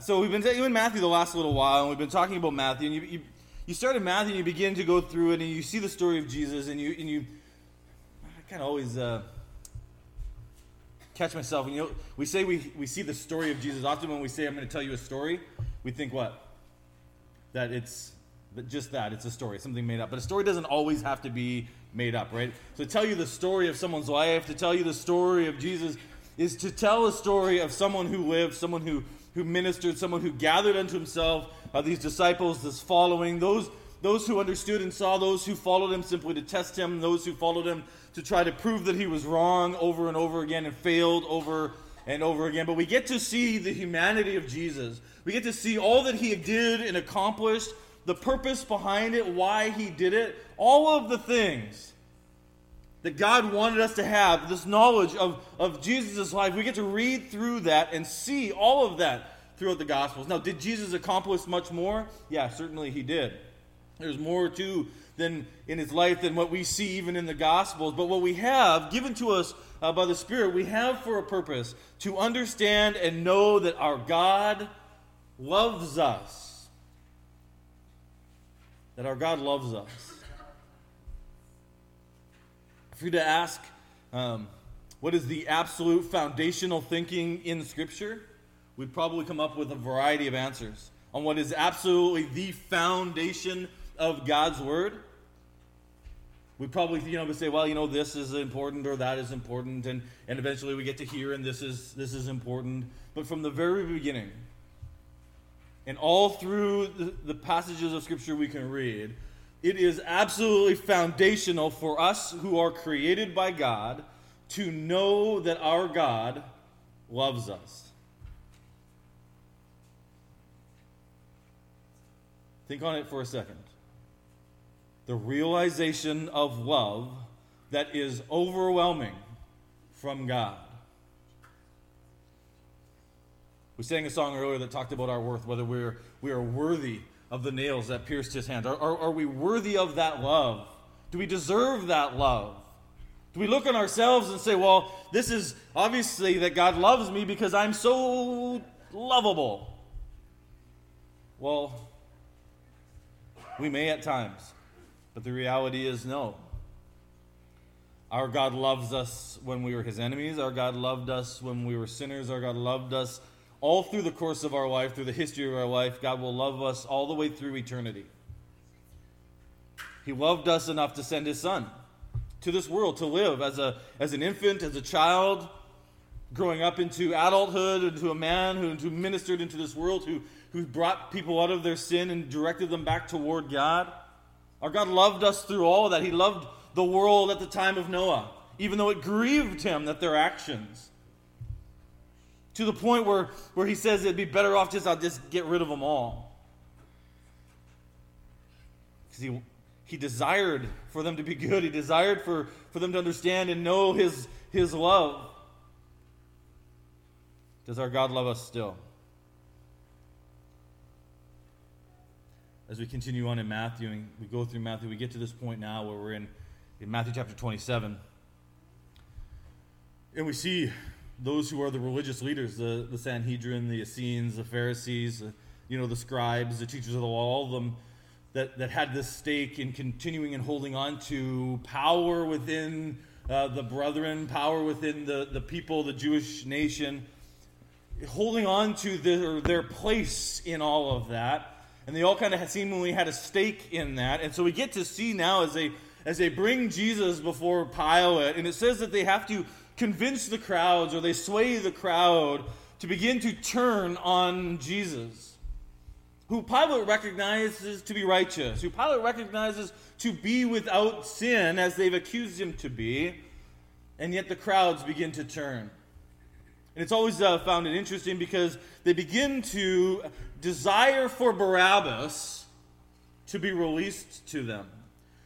So we've been in Matthew the last little while, and we've been talking about Matthew, and you start in Matthew, and you begin to go through it, and you see the story of Jesus, and you I kind of always catch myself. And we say we see the story of Jesus. Often when we say, I'm going to tell you a story, we think what? That it's just that. It's a story. It's something made up. But a story doesn't always have to be made up, right? So to tell you the story of someone's life, to tell you the story of Jesus, is to tell a story of someone who lived, someone who ministered, someone who gathered unto himself, these disciples, this following, those who understood and saw, those who followed him simply to test him, those who followed him to try to prove that he was wrong over and over again and failed over and over again. But we get to see the humanity of Jesus. We get to see all that he did and accomplished, the purpose behind it, why he did it, all of the things that God wanted us to have, this knowledge of Jesus' life. We get to read through that and see all of that throughout the Gospels. Now, did Jesus accomplish much more? Yeah, certainly he did. There's more, too, than in his life than what we see even in the Gospels. But what we have given to us by the Spirit, we have for a purpose, to understand and know that our God loves us. That our God loves us. If you were to ask, what is the absolute foundational thinking in Scripture, we'd probably come up with a variety of answers on what is absolutely the foundation of God's Word. We probably, we say, well, this is important or that is important, and eventually we get to here and this is important. But from the very beginning, and all through the passages of Scripture we can read, it is absolutely foundational for us who are created by God to know that our God loves us. Think on it for a second. The realization of love that is overwhelming from God. We sang a song earlier that talked about our worth, whether we are worthy of the nails that pierced his hand. Are we worthy of that love? Do we deserve that love? Do we look on ourselves and say, well, this is obviously that God loves me because I'm so lovable? Well, we may at times, but the reality is no. Our God loves us when we were his enemies. Our God loved us when we were sinners. Our God loved us all through the course of our life, through the history of our life. God will love us all the way through eternity. He loved us enough to send his son to this world to live as an infant, as a child, growing up into adulthood, into a man who ministered into this world, who brought people out of their sin and directed them back toward God. Our God loved us through all that. He loved the world at the time of Noah, even though it grieved him that their actions, to the point where he says it'd be better off I'll just get rid of them all. Because he desired for them to be good. He desired for them to understand and know his love. Does our God love us still? As we continue on in Matthew, and we go through Matthew, we get to this point now where we're in Matthew chapter 27. And we see those who are the religious leaders, the Sanhedrin, the Essenes, the Pharisees, the scribes, the teachers of the law, all of them that had this stake in continuing and holding on to power within the brethren, power within the people, the Jewish nation, holding on to their place in all of that. And they all kind of seemingly had a stake in that. And so we get to see now as they bring Jesus before Pilate. And it says that they have to convince the crowds, or they sway the crowd to begin to turn on Jesus, who Pilate recognizes to be righteous, who Pilate recognizes to be without sin, as they've accused him to be. And yet the crowds begin to turn. And it's always found it interesting because they begin to desire for Barabbas to be released to them.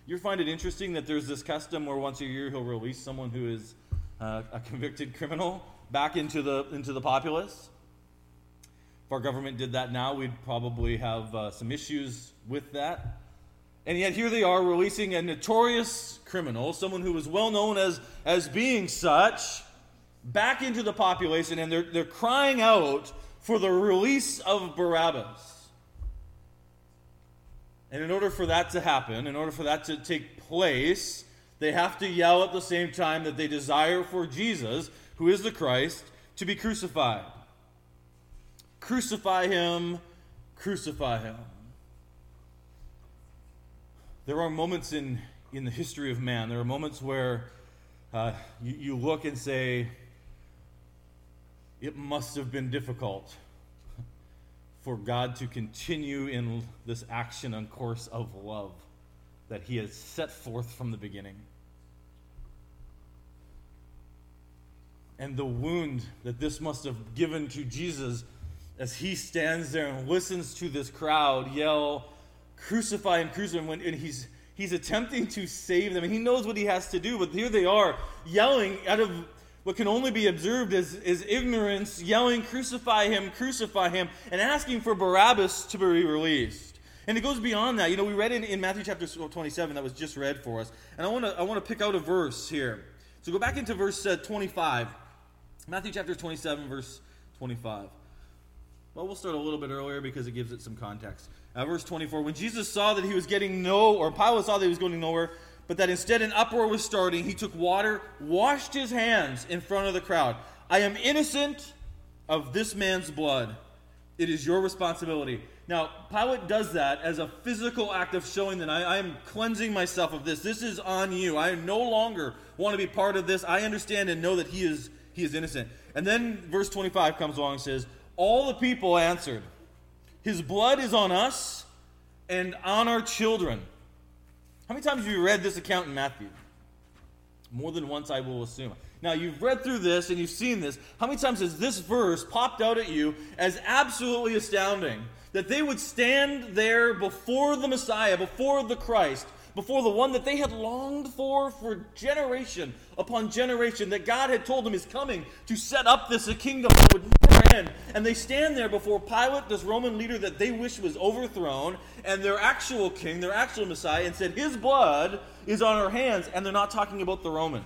You find it interesting that there's this custom where once a year he'll release someone who is a convicted criminal back into the populace. If our government did that now, we'd probably have some issues with that. And yet here they are releasing a notorious criminal, someone who was well known as being such, back into the population, and they're crying out for the release of Barabbas. And in order for that to happen, in order for that to take place, they have to yell at the same time that they desire for Jesus, who is the Christ, to be crucified. Crucify him, crucify him. There are moments in the history of man, there are moments where you look and say, it must have been difficult for God to continue in this action and course of love that he has set forth from the beginning. And the wound that this must have given to Jesus as he stands there and listens to this crowd yell, crucify and crucify, and he's attempting to save them. And he knows what he has to do, but here they are yelling out of what can only be observed as ignorance, yelling, crucify him, and asking for Barabbas to be released. And it goes beyond that. You know, we read in Matthew chapter 27 that was just read for us. And I want to pick out a verse here. So go back into verse 25. Matthew chapter 27, verse 25. Well, we'll start a little bit earlier because it gives it some context. Verse 24, when Jesus saw that he was getting Pilate saw that he was going nowhere, but that instead an uproar was starting, he took water, washed his hands in front of the crowd. I am innocent of this man's blood. It is your responsibility. Now, Pilate does that as a physical act of showing that I am cleansing myself of this. This is on you. I no longer want to be part of this. I understand and know that he is innocent. And then verse 25 comes along and says, all the people answered, his blood is on us and on our children. How many times have you read this account in Matthew? More than once, I will assume. Now, you've read through this and you've seen this. How many times has this verse popped out at you as absolutely astounding? That they would stand there before the Messiah, before the Christ, before the one that they had longed for generation upon generation, that God had told them is coming to set up this a kingdom that would never end. And they stand there before Pilate, this Roman leader that they wish was overthrown, and their actual king, their actual Messiah, and said, his blood is on our hands, and they're not talking about the Roman.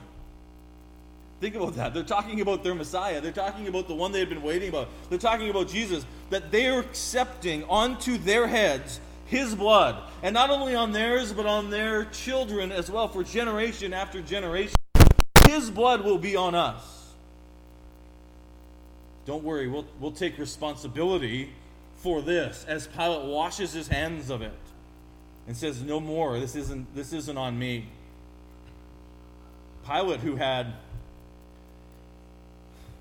Think about that. They're talking about their Messiah. They're talking about the one they had been waiting about. They're talking about Jesus, that they are accepting onto their heads his blood. And not only on theirs, but on their children as well, for generation after generation. His blood will be on us. Don't worry, we'll take responsibility for this as Pilate washes his hands of it and says, no more, this isn't on me. Pilate, who had...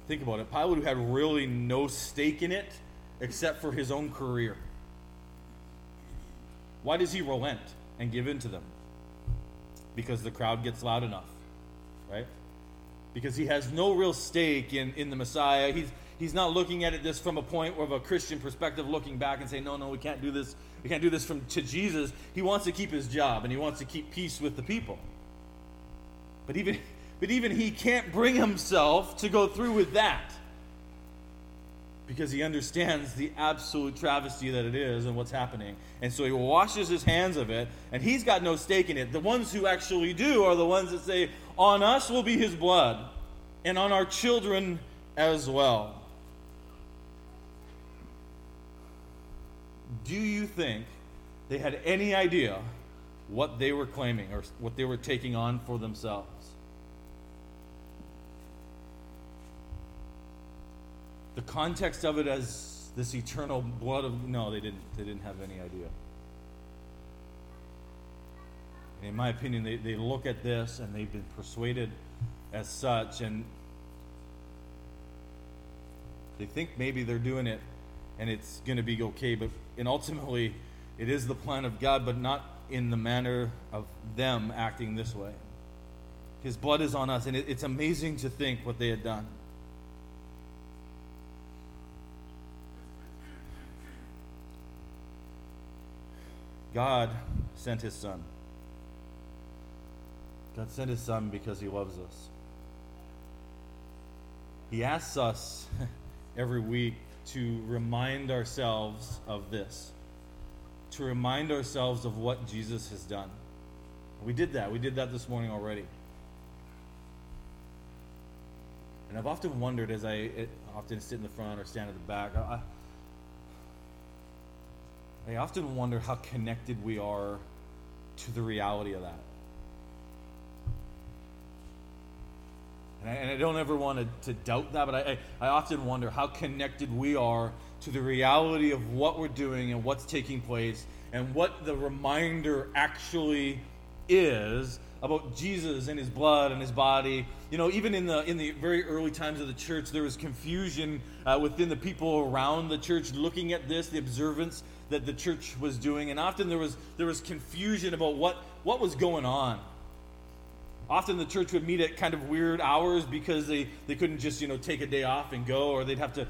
Think about it. Pilate, who had really no stake in it except for his own career. Why does he relent and give in to them? Because the crowd gets loud enough, right? Because he has no real stake in the Messiah. He's not looking at it this from a point of a Christian perspective, looking back and saying, no, we can't do this. We can't do this to Jesus. He wants to keep his job, and he wants to keep peace with the people. But even he can't bring himself to go through with that because he understands the absolute travesty that it is and what's happening. And so he washes his hands of it, and he's got no stake in it. The ones who actually do are the ones that say, on us will be his blood, and on our children as well. Do you think they had any idea what they were claiming or what they were taking on for themselves? The context of it as this eternal blood of... No, they didn't have any idea. And in my opinion, they look at this and they've been persuaded as such, and they think maybe they're doing it and it's going to be okay, but ultimately it is the plan of God, but not in the manner of them acting this way. His blood is on us, and it's amazing to think what they had done. God sent his son. God sent his son because he loves us. He asks us every week to remind ourselves of this, to remind ourselves of what Jesus has done. We did that. We did that this morning already. And I've often wondered, as I often sit in the front or stand at the back, I often wonder how connected we are to the reality of that. And I don't ever want to doubt that, but I often wonder how connected we are to the reality of what we're doing and what's taking place and what the reminder actually is about Jesus and his blood and his body. You know, even in the very early times of the church, there was confusion within the people around the church looking at this, the observance that the church was doing. And often there was confusion about what was going on. Often the church would meet at kind of weird hours because they couldn't just, take a day off and go, or they'd have to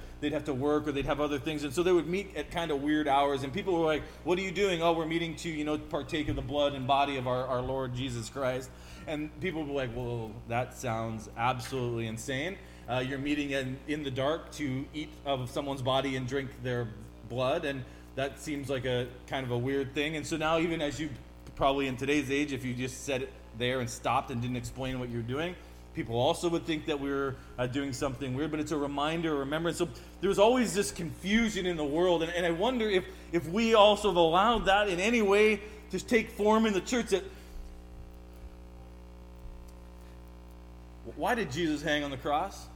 work, or they'd have other things. And so they would meet at kind of weird hours, and people were like, "What are you doing?" "Oh, we're meeting to, partake of the blood and body of our Lord Jesus Christ." And people were like, "Well, that sounds absolutely insane. You're meeting in the dark to eat of someone's body and drink their blood, and that seems like a kind of a weird thing." And so now, even as you probably in today's age, if you just said it there and stopped and didn't explain what you're doing, people also would think that we were doing something weird. But it's a reminder, a remembrance. So there's always this confusion in the world, and I wonder if we also have allowed that in any way to take form in the church. That why did Jesus hang on the cross?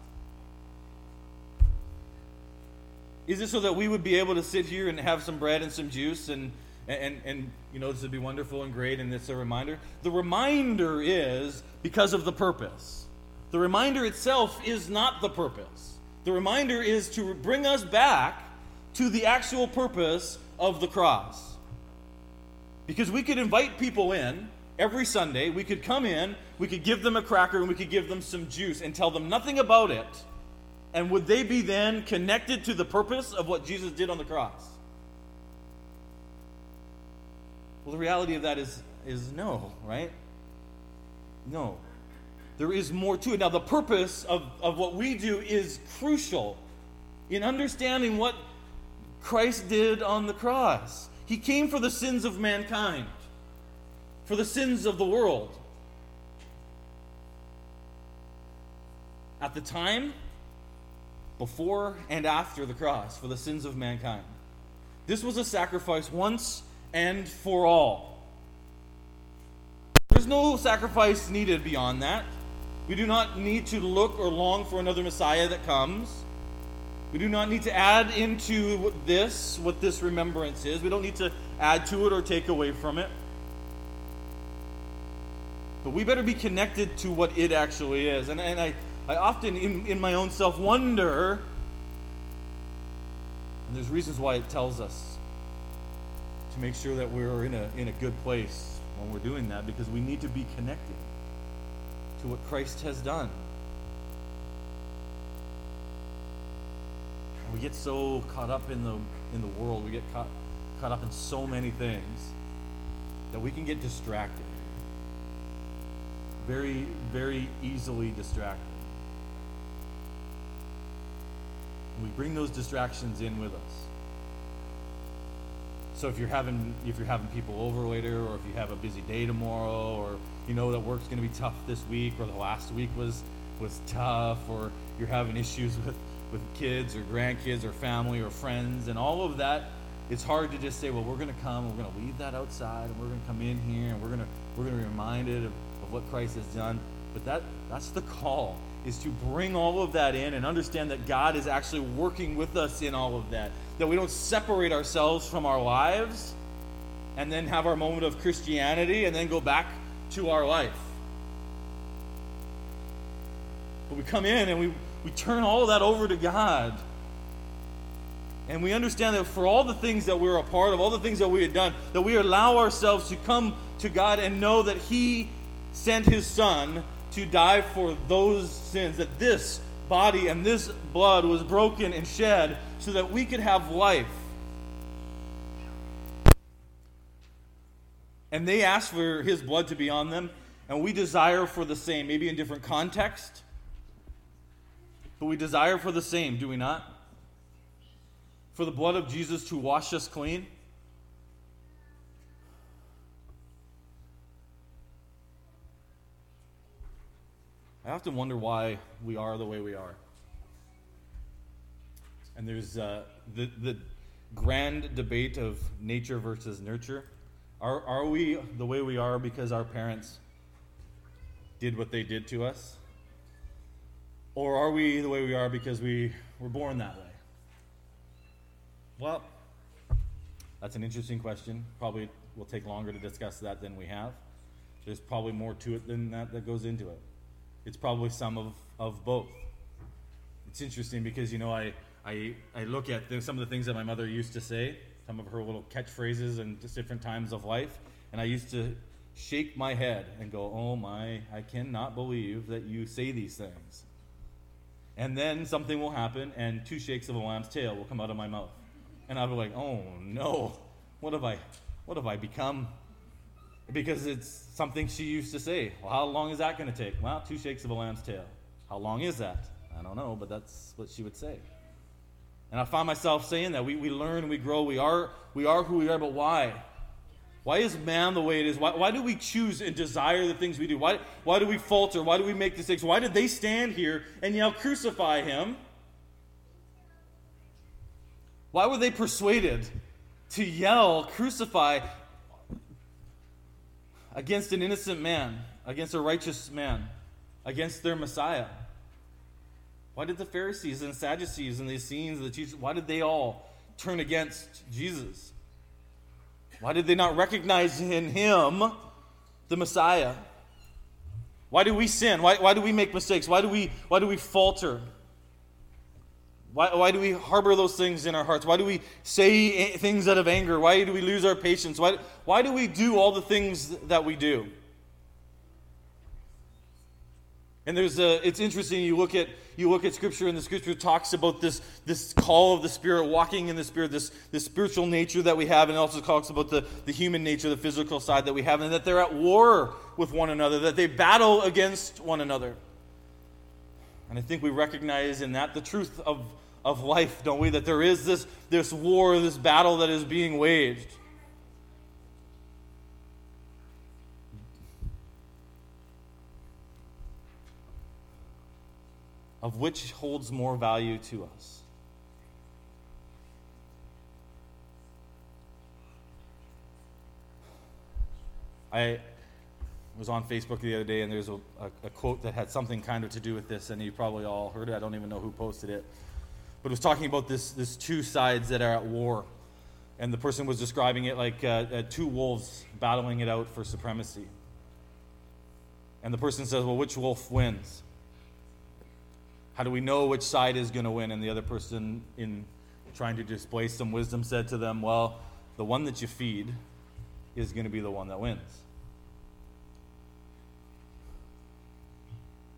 Is it so that we would be able to sit here and have some bread and some juice and this would be wonderful and great, and it's a reminder? The reminder is because of the purpose. The reminder itself is not the purpose. The reminder is to bring us back to the actual purpose of the cross. Because we could invite people in every Sunday, we could come in, we could give them a cracker, and we could give them some juice and tell them nothing about it. And would they be then connected to the purpose of what Jesus did on the cross? Well, the reality of that is no, right? No. There is more to it. Now, the purpose of what we do is crucial in understanding what Christ did on the cross. He came for the sins of mankind, for the sins of the world. At the time, before and after the cross, for the sins of mankind. This was a sacrifice once and for all. There's no sacrifice needed beyond that. We do not need to look or long for another Messiah that comes. We do not need to add into this what this remembrance is. We don't need to add to it or take away from it. But we better be connected to what it actually is. And I often in my own self wonder, and there's reasons why it tells us, to make sure that we're in a good place when we're doing that, because we need to be connected to what Christ has done. We get so caught up in the world, we get caught up in so many things that we can get distracted. Very, very easily distracted. And we bring those distractions in with us. So if you're having people over later, or if you have a busy day tomorrow, or you know that work's going to be tough this week, or the last week was tough, or you're having issues with kids or grandkids or family or friends and all of that, it's hard to just say, well, we're going to come, we're going to leave that outside, and we're going to come in here, and we're going to be reminded of what Christ has done. But that's the call, is to bring all of that in and understand that God is actually working with us in all of that. That we don't separate ourselves from our lives and then have our moment of Christianity and then go back to our life. But we come in and we turn all of that over to God. And we understand that for all the things that we're a part of, all the things that we had done, that we allow ourselves to come to God and know that He sent His Son to die for those sins, that this body and this blood was broken and shed so that we could have life. And they asked for His blood to be on them, and we desire for the same, maybe in different context, but we desire for the same, do we not? For the blood of Jesus to wash us clean. I I often wonder why we are the way we are. And there's the grand debate of nature versus nurture. Are we the way we are because our parents did what they did to us? Or are we the way we are because we were born that way? Well, that's an interesting question. Probably will take longer to discuss that than we have. There's probably more to it than that goes into it. It's probably some of both. It's interesting because, you know, I look at some of the things that my mother used to say, some of her little catchphrases and just different times of life, and I used to shake my head and go, oh my, I cannot believe that you say these things. And then something will happen and two shakes of a lamb's tail will come out of my mouth. And I'll be like, oh no, what have I become? Because it's something she used to say. Well, how long is that going to take? Well, two shakes of a lamb's tail. How long is that? I don't know, but that's what she would say. And I find myself saying that. We learn, we grow, we are who we are, but why? Why is man the way it is? Why do we choose and desire the things we do? Why do we falter? Why do we make mistakes? Why did they stand here and yell, crucify him? Why were they persuaded to yell, crucify, against an innocent man, against a righteous man, against their Messiah? Why did the Pharisees and Sadducees and the Essenes and the teachers, why did they all turn against Jesus? Why did they not recognize in him the Messiah? Why do we sin? Why do we make mistakes? Why do we falter? Why do we harbor those things in our hearts? Why do we say things out of anger? Why do we lose our patience? Why do we do all the things that we do? And it's interesting, you look at Scripture, and the Scripture talks about this call of the Spirit, walking in the Spirit, this spiritual nature that we have, and it also talks about the human nature, the physical side that we have, and that they're at war with one another, that they battle against one another. And I think we recognize in that the truth of life, don't we? That there is this war, this battle that is being waged. Of which holds more value to us? I was on Facebook the other day, and there's a quote that had something kind of to do with this, and you probably all heard it. I don't even know who posted it. But it was talking about this two sides that are at war. And the person was describing it like two wolves battling it out for supremacy. And the person says, well, which wolf wins? How do we know which side is going to win? And the other person, in trying to display some wisdom, said to them, well, the one that you feed is going to be the one that wins.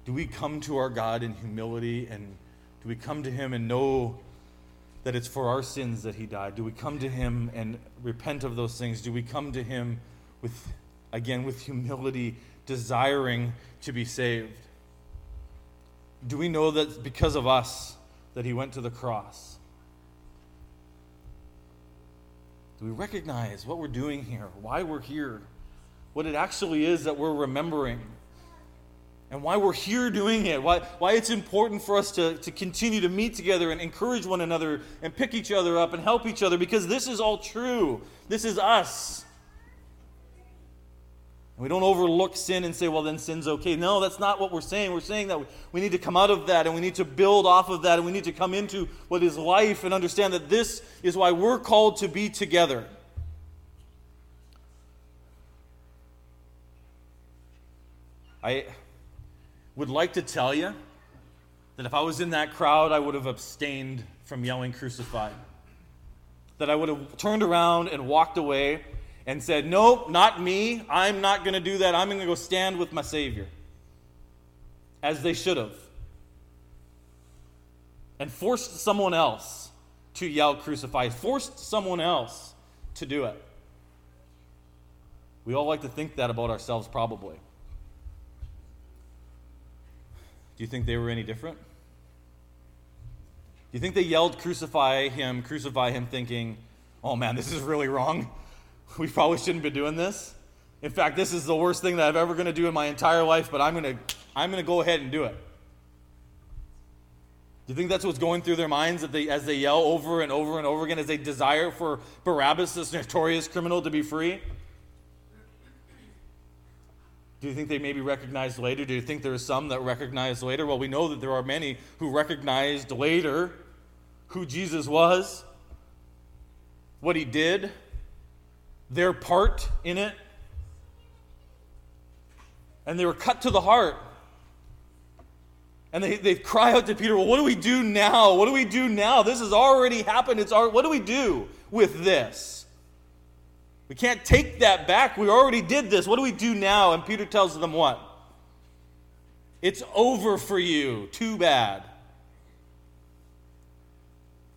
Do we come to our God in humility, and do we come to him and know that it's for our sins that he died? Do we come to him and repent of those things? Do we come to him with humility, desiring to be saved? Do we know that because of us that he went to the cross? Do we recognize what we're doing here, why we're here, what it actually is that we're remembering, and why we're here doing it, why it's important for us to continue to meet together and encourage one another and pick each other up and help each other, because this is all true. This is us. We don't overlook sin and say, well, then sin's okay. No, that's not what we're saying. We're saying that we need to come out of that, and we need to build off of that, and we need to come into what is life and understand that this is why we're called to be together. I would like to tell you that if I was in that crowd, I would have abstained from yelling crucified. That I would have turned around and walked away and said, nope, not me. I'm not going to do that. I'm going to go stand with my Savior. As they should have. And forced someone else to yell, crucify. Forced someone else to do it. We all like to think that about ourselves, probably. Do you think they were any different? Do you think they yelled, crucify him, thinking, oh man, this is really wrong? We probably shouldn't be doing this. In fact, this is the worst thing that I'm ever going to do in my entire life, but I'm going to go ahead and do it. Do you think that's what's going through their minds as they yell over and over and over again as they desire for Barabbas, this notorious criminal, to be free? Do you think they maybe recognized later? Do you think there are some that recognized later? Well, we know that there are many who recognized later who Jesus was, what he did, their part in it. And they were cut to the heart. And they cry out to Peter, well, what do we do now? What do we do now? This has already happened. What do we do with this? We can't take that back. We already did this. What do we do now? And Peter tells them what? It's over for you. Too bad.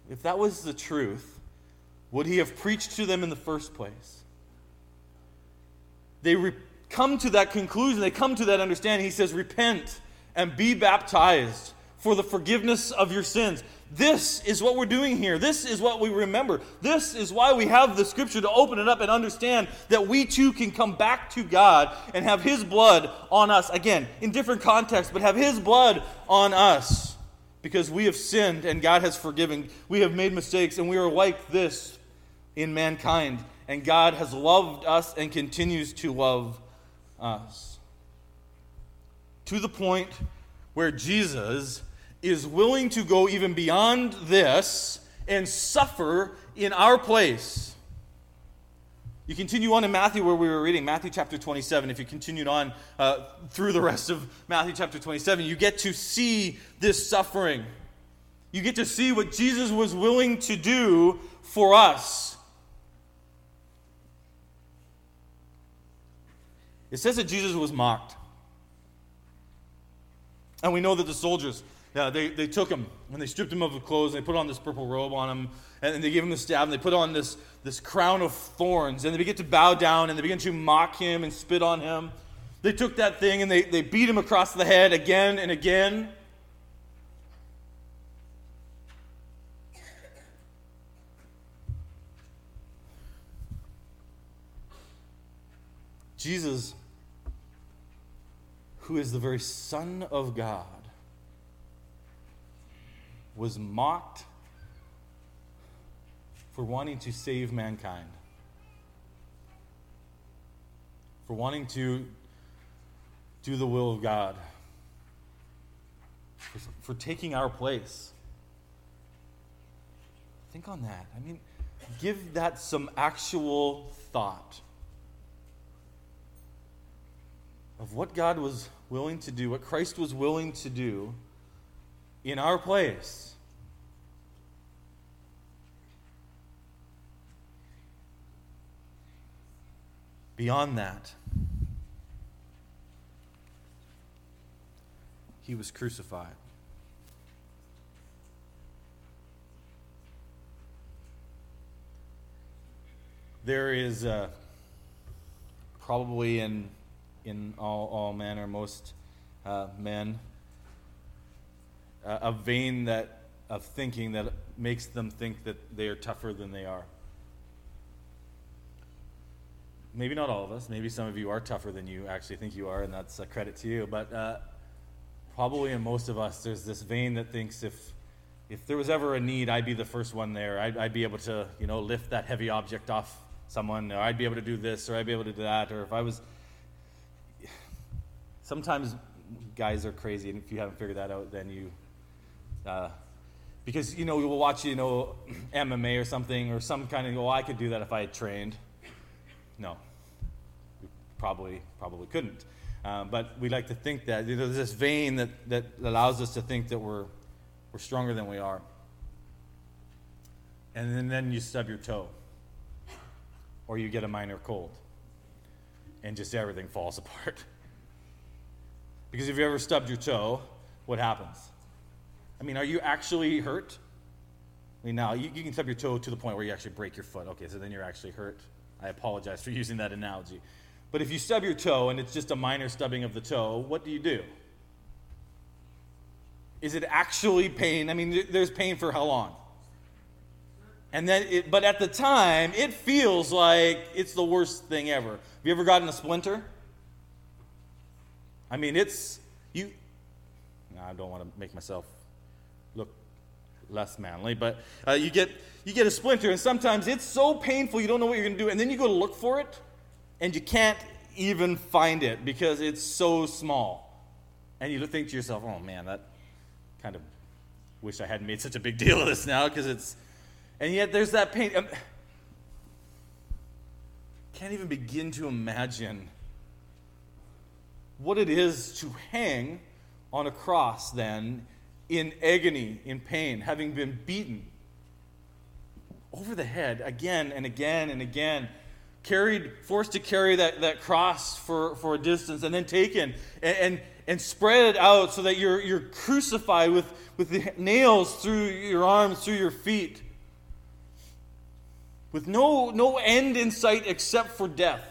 If that was the truth, would he have preached to them in the first place? They come to that conclusion. They come to that understanding. He says, repent and be baptized for the forgiveness of your sins. This is what we're doing here. This is what we remember. This is why we have the scripture, to open it up and understand that we too can come back to God and have his blood on us. Again, in different contexts, but have his blood on us. Because we have sinned and God has forgiven. We have made mistakes and we are like this in mankind. And God has loved us and continues to love us. To the point where Jesus is willing to go even beyond this and suffer in our place. You continue on in Matthew where we were reading, Matthew chapter 27. If you continued on through the rest of Matthew chapter 27, you get to see this suffering. You get to see what Jesus was willing to do for us. It says that Jesus was mocked. And we know that the soldiers, they took him, and they stripped him of his clothes, and they put on this purple robe on him, and they gave him the staff, and they put on this crown of thorns, and they begin to bow down, and they begin to mock him and spit on him. They took that thing, and they beat him across the head again and again. Jesus, who is the very Son of God, was mocked for wanting to save mankind, for wanting to do the will of God, for taking our place. Think on that. I mean, give that some actual thought of what God was willing to do, what Christ was willing to do in our place. Beyond that, he was crucified. There is probably in all manner, most men, a vein of thinking that makes them think that they are tougher than they are. Maybe not all of us. Maybe some of you are tougher than you actually think you are, and that's a credit to you. But probably in most of us, there's this vein that thinks if there was ever a need, I'd be the first one there. I'd be able to, lift that heavy object off someone, or I'd be able to do this, or I'd be able to do that, or if I was... Sometimes guys are crazy, and if you haven't figured that out, then you... because, we will watch, MMA or something, or some kind of, I could do that if I had trained. No. You probably couldn't. But we like to think that, there's this vein that allows us to think that we're stronger than we are. And then you stub your toe. Or you get a minor cold. And just everything falls apart. Because if you ever stubbed your toe, what happens? I mean, are you actually hurt? I mean, now, you can stub your toe to the point where you actually break your foot. Okay, so then you're actually hurt. I apologize for using that analogy. But if you stub your toe and it's just a minor stubbing of the toe, what do? Is it actually pain? I mean, there's pain for how long? And then, but at the time, it feels like it's the worst thing ever. Have you ever gotten a splinter? I mean, I don't want to make myself look less manly, but you get a splinter, and sometimes it's so painful you don't know what you're going to do, and then you go to look for it, and you can't even find it because it's so small. And you think to yourself, oh man, that kind of wish I hadn't made such a big deal of this now because it's... And yet there's that pain. I can't even begin to imagine what it is to hang on a cross then in agony, in pain, having been beaten over the head again and again and again, forced to carry that cross for a distance, and then taken and spread out so that you're crucified with the nails through your arms, through your feet, with no end in sight except for death.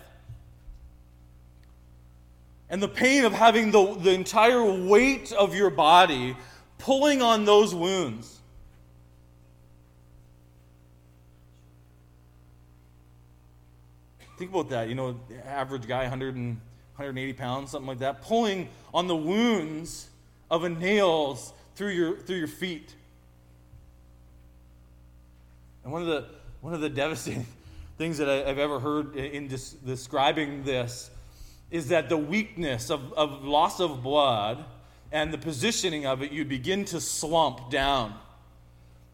And the pain of having the entire weight of your body pulling on those wounds. Think about that, average guy, 180 pounds, something like that, pulling on the wounds of a nails through your feet. And one of the devastating things that I've ever heard in describing this is that the weakness of loss of blood and the positioning of it, you begin to slump down.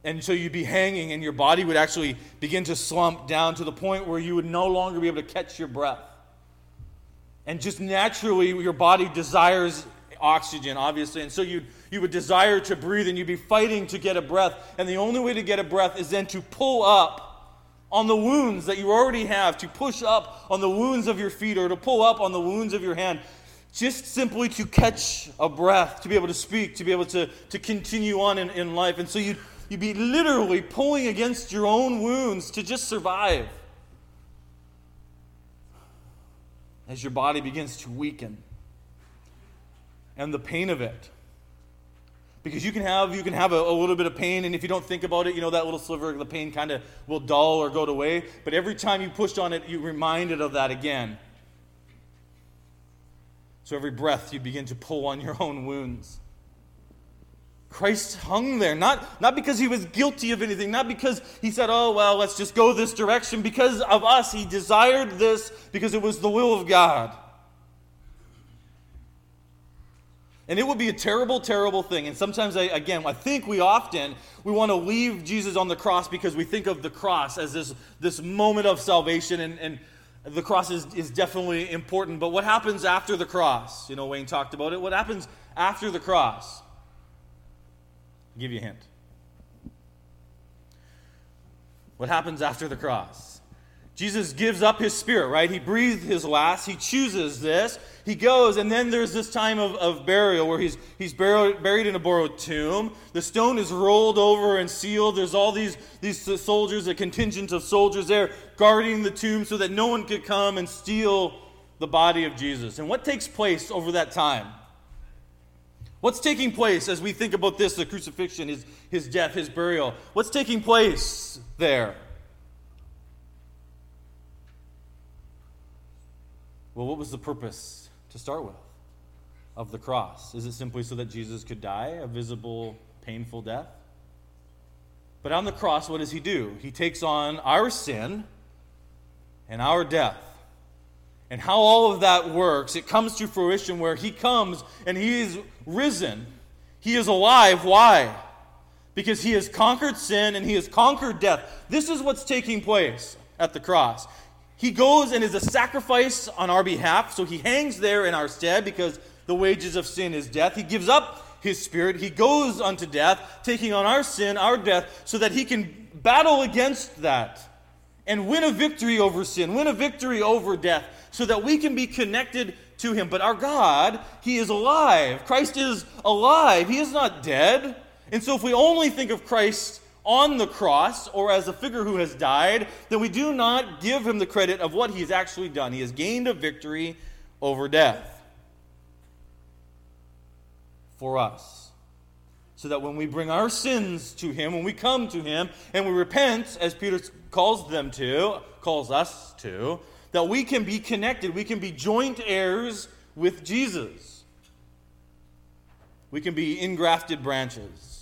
And so you'd be hanging and your body would actually begin to slump down to the point where you would no longer be able to catch your breath. And just naturally, your body desires oxygen, obviously, and so you would desire to breathe, and you'd be fighting to get a breath. And the only way to get a breath is then to pull up on the wounds that you already have, to push up on the wounds of your feet, or to pull up on the wounds of your hand, just simply to catch a breath, to be able to speak, to be able to continue on in life. And so you'd be literally pulling against your own wounds to just survive, as your body begins to weaken. And the pain of it. Because you can have a little bit of pain, and if you don't think about it, that little sliver of the pain kind of will dull or go away. But every time you pushed on it, you're reminded of that again. So every breath, you begin to pull on your own wounds. Christ hung there, not because he was guilty of anything, not because he said, oh, well, let's just go this direction. Because of us, he desired this because it was the will of God. And it would be a terrible, terrible thing. And sometimes, I think we want to leave Jesus on the cross because we think of the cross as this moment of salvation. And the cross is definitely important. But what happens after the cross? Wayne talked about it. What happens after the cross? I'll give you a hint. What happens after the cross? Jesus gives up his spirit, right? He breathed his last. He chooses this. He goes, and then there's this time of burial where he's buried in a borrowed tomb. The stone is rolled over and sealed. There's all these soldiers, a contingent of soldiers there guarding the tomb so that no one could come and steal the body of Jesus. And what takes place over that time? What's taking place as we think about this, the crucifixion, his death, his burial? What's taking place there? Well, what was the purpose to start with of the cross? Is it simply so that Jesus could die, a visible, painful death? But on the cross, what does he do? He takes on our sin and our death. And how all of that works, it comes to fruition where he comes and he is risen. He is alive. Why? Because he has conquered sin and he has conquered death. This is what's taking place at the cross. He goes and is a sacrifice on our behalf, so he hangs there in our stead because the wages of sin is death. He gives up his spirit. He goes unto death, taking on our sin, our death, so that he can battle against that and win a victory over sin, win a victory over death, so that we can be connected to him. But our God, he is alive. Christ is alive. He is not dead. And so if we only think of Christ on the cross, or as a figure who has died, then we do not give him the credit of what he has actually done. He has gained a victory over death for us. so that when we bring our sins to him, when we come to him and we repent, as Peter calls us to, that we can be connected, we can be joint heirs with Jesus. We can be engrafted branches.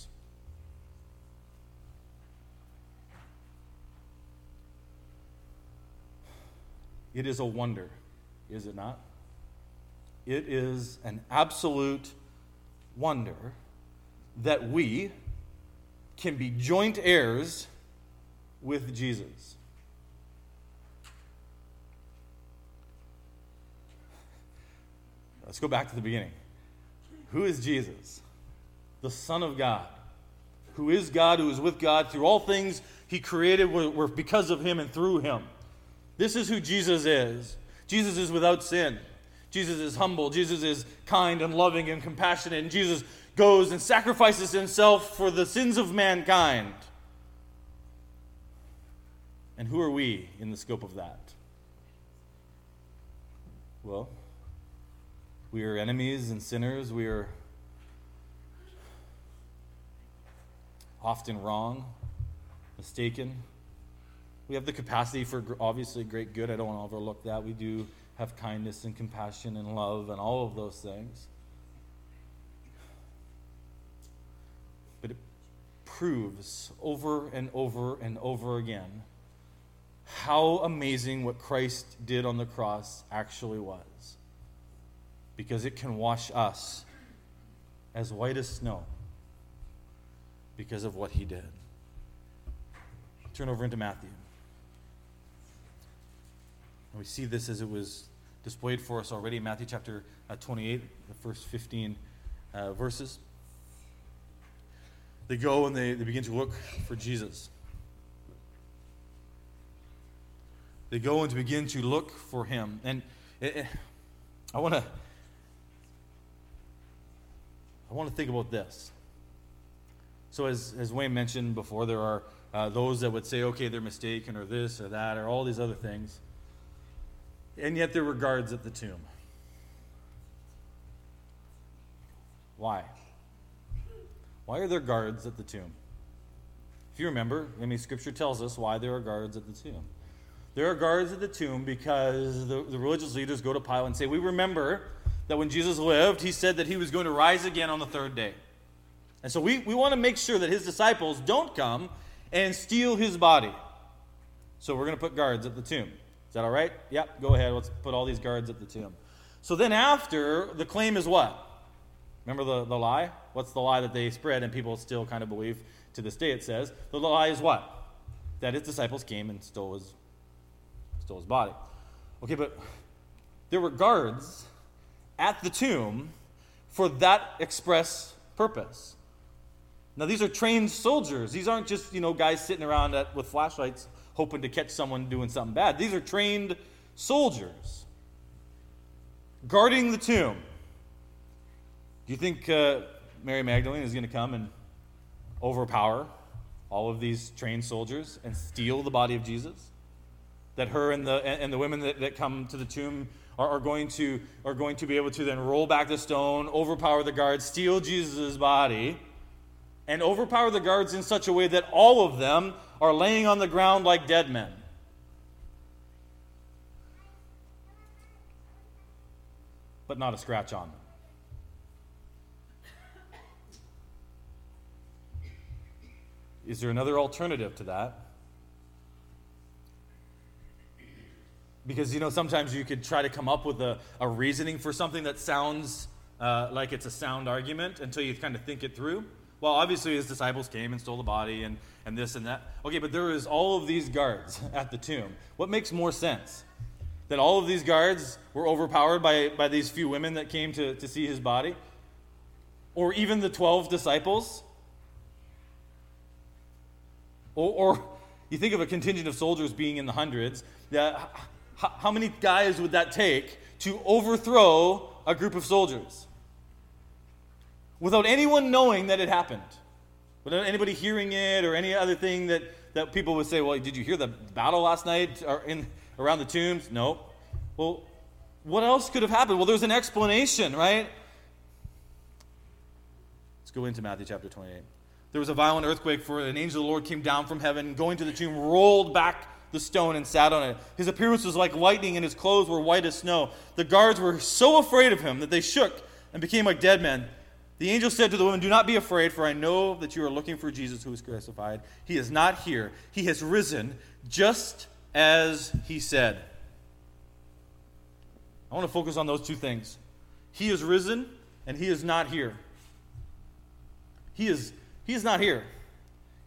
It is a wonder, is it not? It is an absolute wonder that we can be joint heirs with Jesus. Let's go back to the beginning. Who is Jesus? The Son of God, who is God, who is with God. Through all things he created were because of him and through him. This is who Jesus is. Jesus is without sin. Jesus is humble. Jesus is kind and loving and compassionate. And Jesus goes and sacrifices himself for the sins of mankind. And who are we in the scope of that? Well, we are enemies and sinners. We are often wrong, mistaken. We have the capacity for obviously great good. I don't want to overlook that. We do have kindness and compassion and love and all of those things. But it proves over and over and over again how amazing what Christ did on the cross actually was. Because it can wash us as white as snow because of what he did. Turn over into Matthew. And we see this as it was displayed for us already in Matthew chapter 28, the first 15 verses. They go and they begin to look for Jesus. They go and to begin to look for him. And I want to think about this. So as Wayne mentioned before, there are those that would say, okay, they're mistaken or this or that or all these other things. And yet there were guards at the tomb. Why? Why are there guards at the tomb? If you remember, I mean, Scripture tells us why there are guards at the tomb. There are guards at the tomb because the religious leaders go to Pilate and say, we remember that when Jesus lived, he said that he was going to rise again on the third day. And so we want to make sure that his disciples don't come and steal his body. So we're going to put guards at the tomb. Is that all right? Yep, go ahead. Let's put all these guards at the tomb. So then after, the claim is what? Remember the lie? What's the lie that they spread and people still kind of believe to this day, it says? The lie is what? That his disciples came and stole his body. Okay, but there were guards at the tomb for that express purpose. Now, these are trained soldiers. These aren't just, guys sitting around with flashlights hoping to catch someone doing something bad. These are trained soldiers guarding the tomb. Do you think Mary Magdalene is going to come and overpower all of these trained soldiers and steal the body of Jesus? That her and the women that come to the tomb are going to be able to then roll back the stone, overpower the guards, steal Jesus' body, and overpower the guards in such a way that all of them are laying on the ground like dead men. But not a scratch on them. Is there another alternative to that? Because, sometimes you could try to come up with a reasoning for something that sounds like it's a sound argument until you kind of think it through. Well, obviously his disciples came and stole the body and this and that. Okay, but there is all of these guards at the tomb. What makes more sense? That all of these guards were overpowered by these few women that came to see his body? Or even the 12 disciples? Or you think of a contingent of soldiers being in the hundreds. How many guys would that take to overthrow a group of soldiers? Without anyone knowing that it happened. Without anybody hearing it or any other thing that people would say, well, did you hear the battle last night or around the tombs? No. Well, what else could have happened? Well, there's an explanation, right? Let's go into Matthew chapter 28. There was a violent earthquake, for an angel of the Lord came down from heaven, going to the tomb, rolled back the stone and sat on it. His appearance was like lightning, and his clothes were white as snow. The guards were so afraid of him that they shook and became like dead men. The angel said to the woman, "Do not be afraid, for I know that you are looking for Jesus who is crucified. He is not here. He has risen, just as he said." I want to focus on those two things. He is risen, and he is not here. He is not here.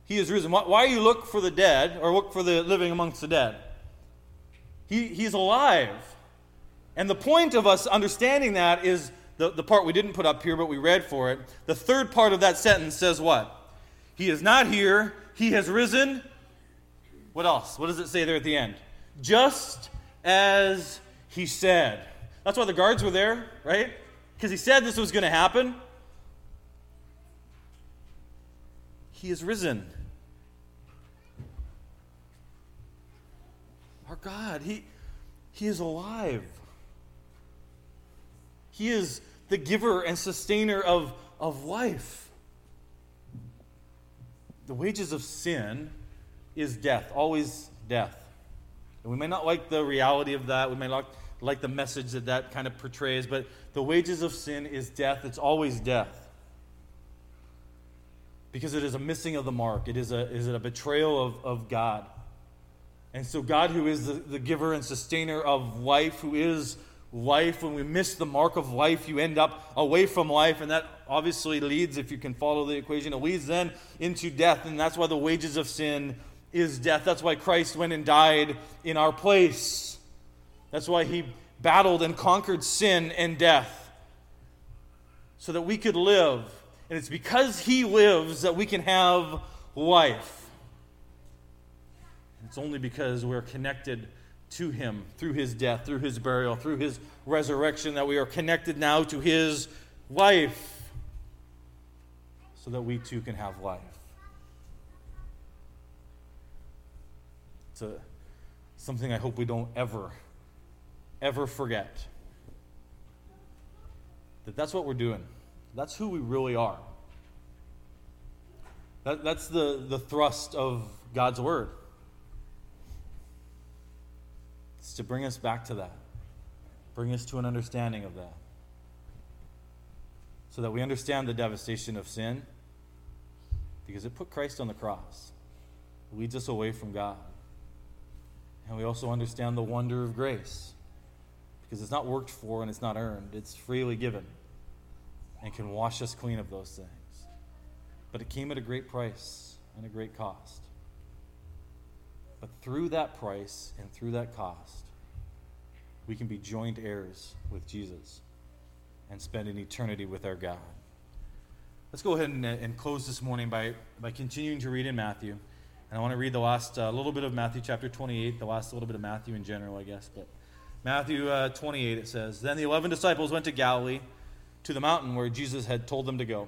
He is risen. Why you look for the dead, or look for the living amongst the dead? He's alive. And the point of us understanding that is the part we didn't put up here, but we read for it. The third part of that sentence says what? He is not here. He has risen. What else? What does it say there at the end? Just as he said. That's why the guards were there, right? Because he said this was going to happen. He is risen. Our God, He is alive. He is the giver and sustainer of life. The wages of sin is death, always death. And we may not like the reality of that. We may not like the message that kind of portrays, but the wages of sin is death. It's always death. Because it is a missing of the mark. It is a betrayal of God. And so God, who is the giver and sustainer of life, who is life, when we miss the mark of life, you end up away from life, and that obviously leads, if you can follow the equation, it leads then into death, and that's why the wages of sin is death. That's why Christ went and died in our place. That's why he battled and conquered sin and death, so that we could live, and it's because he lives that we can have life. And it's only because we're connected to him through his death, through his burial, through his resurrection, that we are connected now to his life, so that we too can have life. It's something I hope we don't ever forget. That's what we're doing. That's who we really are. That's the thrust of God's word. It's to bring us back to that. Bring us to an understanding of that. So that we understand the devastation of sin, because it put Christ on the cross. It leads us away from God. And we also understand the wonder of grace, because it's not worked for and it's not earned. It's freely given and can wash us clean of those things. But it came at a great price and a great cost. But through that price and through that cost, we can be joint heirs with Jesus and spend an eternity with our God. Let's go ahead and close this morning by continuing to read in Matthew. And I want to read the last little bit of Matthew chapter 28, the last little bit of Matthew in general, I guess. But Matthew 28, it says, "Then the 11 disciples went to Galilee, to the mountain where Jesus had told them to go.